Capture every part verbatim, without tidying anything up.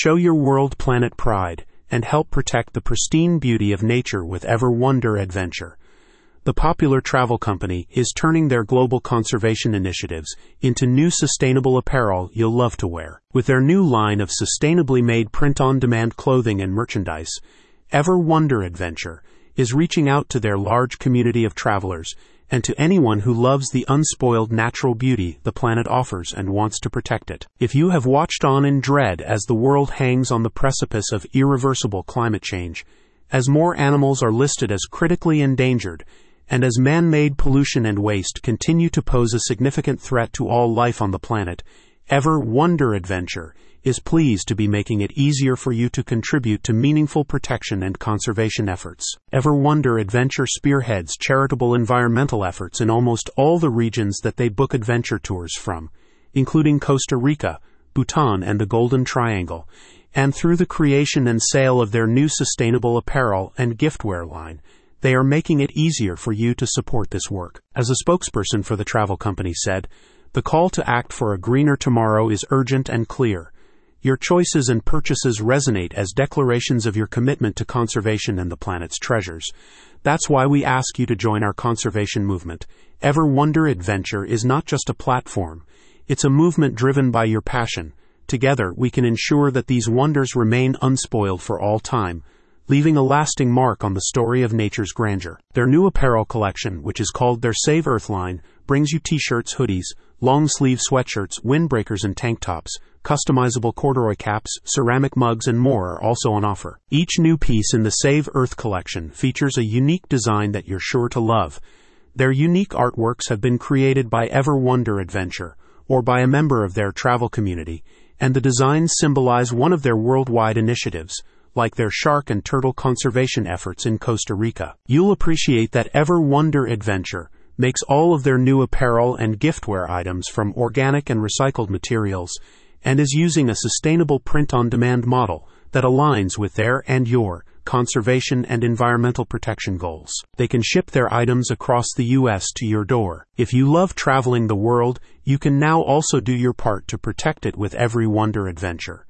Show your world planet pride and help protect the pristine beauty of nature with Ever Wonder Adventure. The popular travel company is turning their global conservation initiatives into new sustainable apparel you'll love to wear. With their new line of sustainably made print-on-demand clothing and merchandise, Ever Wonder Adventure is reaching out to their large community of travelers and to anyone who loves the unspoiled natural beauty the planet offers and wants to protect it. If you have watched on in dread as the world hangs on the precipice of irreversible climate change, as more animals are listed as critically endangered, and as man-made pollution and waste continue to pose a significant threat to all life on the planet, Ever Wonder Adventure is pleased to be making it easier for you to contribute to meaningful protection and conservation efforts. Ever Wonder Adventure spearheads charitable environmental efforts in almost all the regions that they book adventure tours from, including Costa Rica, Bhutan, and the Golden Triangle, and through the creation and sale of their new sustainable apparel and giftware line, they are making it easier for you to support this work. As a spokesperson for the travel company said, "The call to act for a greener tomorrow is urgent and clear. Your choices and purchases resonate as declarations of your commitment to conservation and the planet's treasures. That's why we ask you to join our conservation movement. Ever Wonder Adventure is not just a platform. It's a movement driven by your passion. Together, we can ensure that these wonders remain unspoiled for all time, leaving a lasting mark on the story of nature's grandeur." Their new apparel collection, which is called their Save Earth line, brings you t-shirts, hoodies, long-sleeve sweatshirts, windbreakers and tank tops, customizable corduroy caps, ceramic mugs and more are also on offer. Each new piece in the Save Earth collection features a unique design that you're sure to love. Their unique artworks have been created by Ever Wonder Adventure, or by a member of their travel community, and the designs symbolize one of their worldwide initiatives, like their shark and turtle conservation efforts in Costa Rica. You'll appreciate that Ever Wonder Adventure makes all of their new apparel and giftware items from organic and recycled materials, and is using a sustainable print-on-demand model that aligns with their and your conservation and environmental protection goals. They can ship their items across the U S to your door. If you love traveling the world, you can now also do your part to protect it with Ever Wonder Adventure.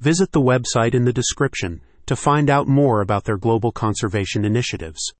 Visit the website in the description to find out more about their global conservation initiatives.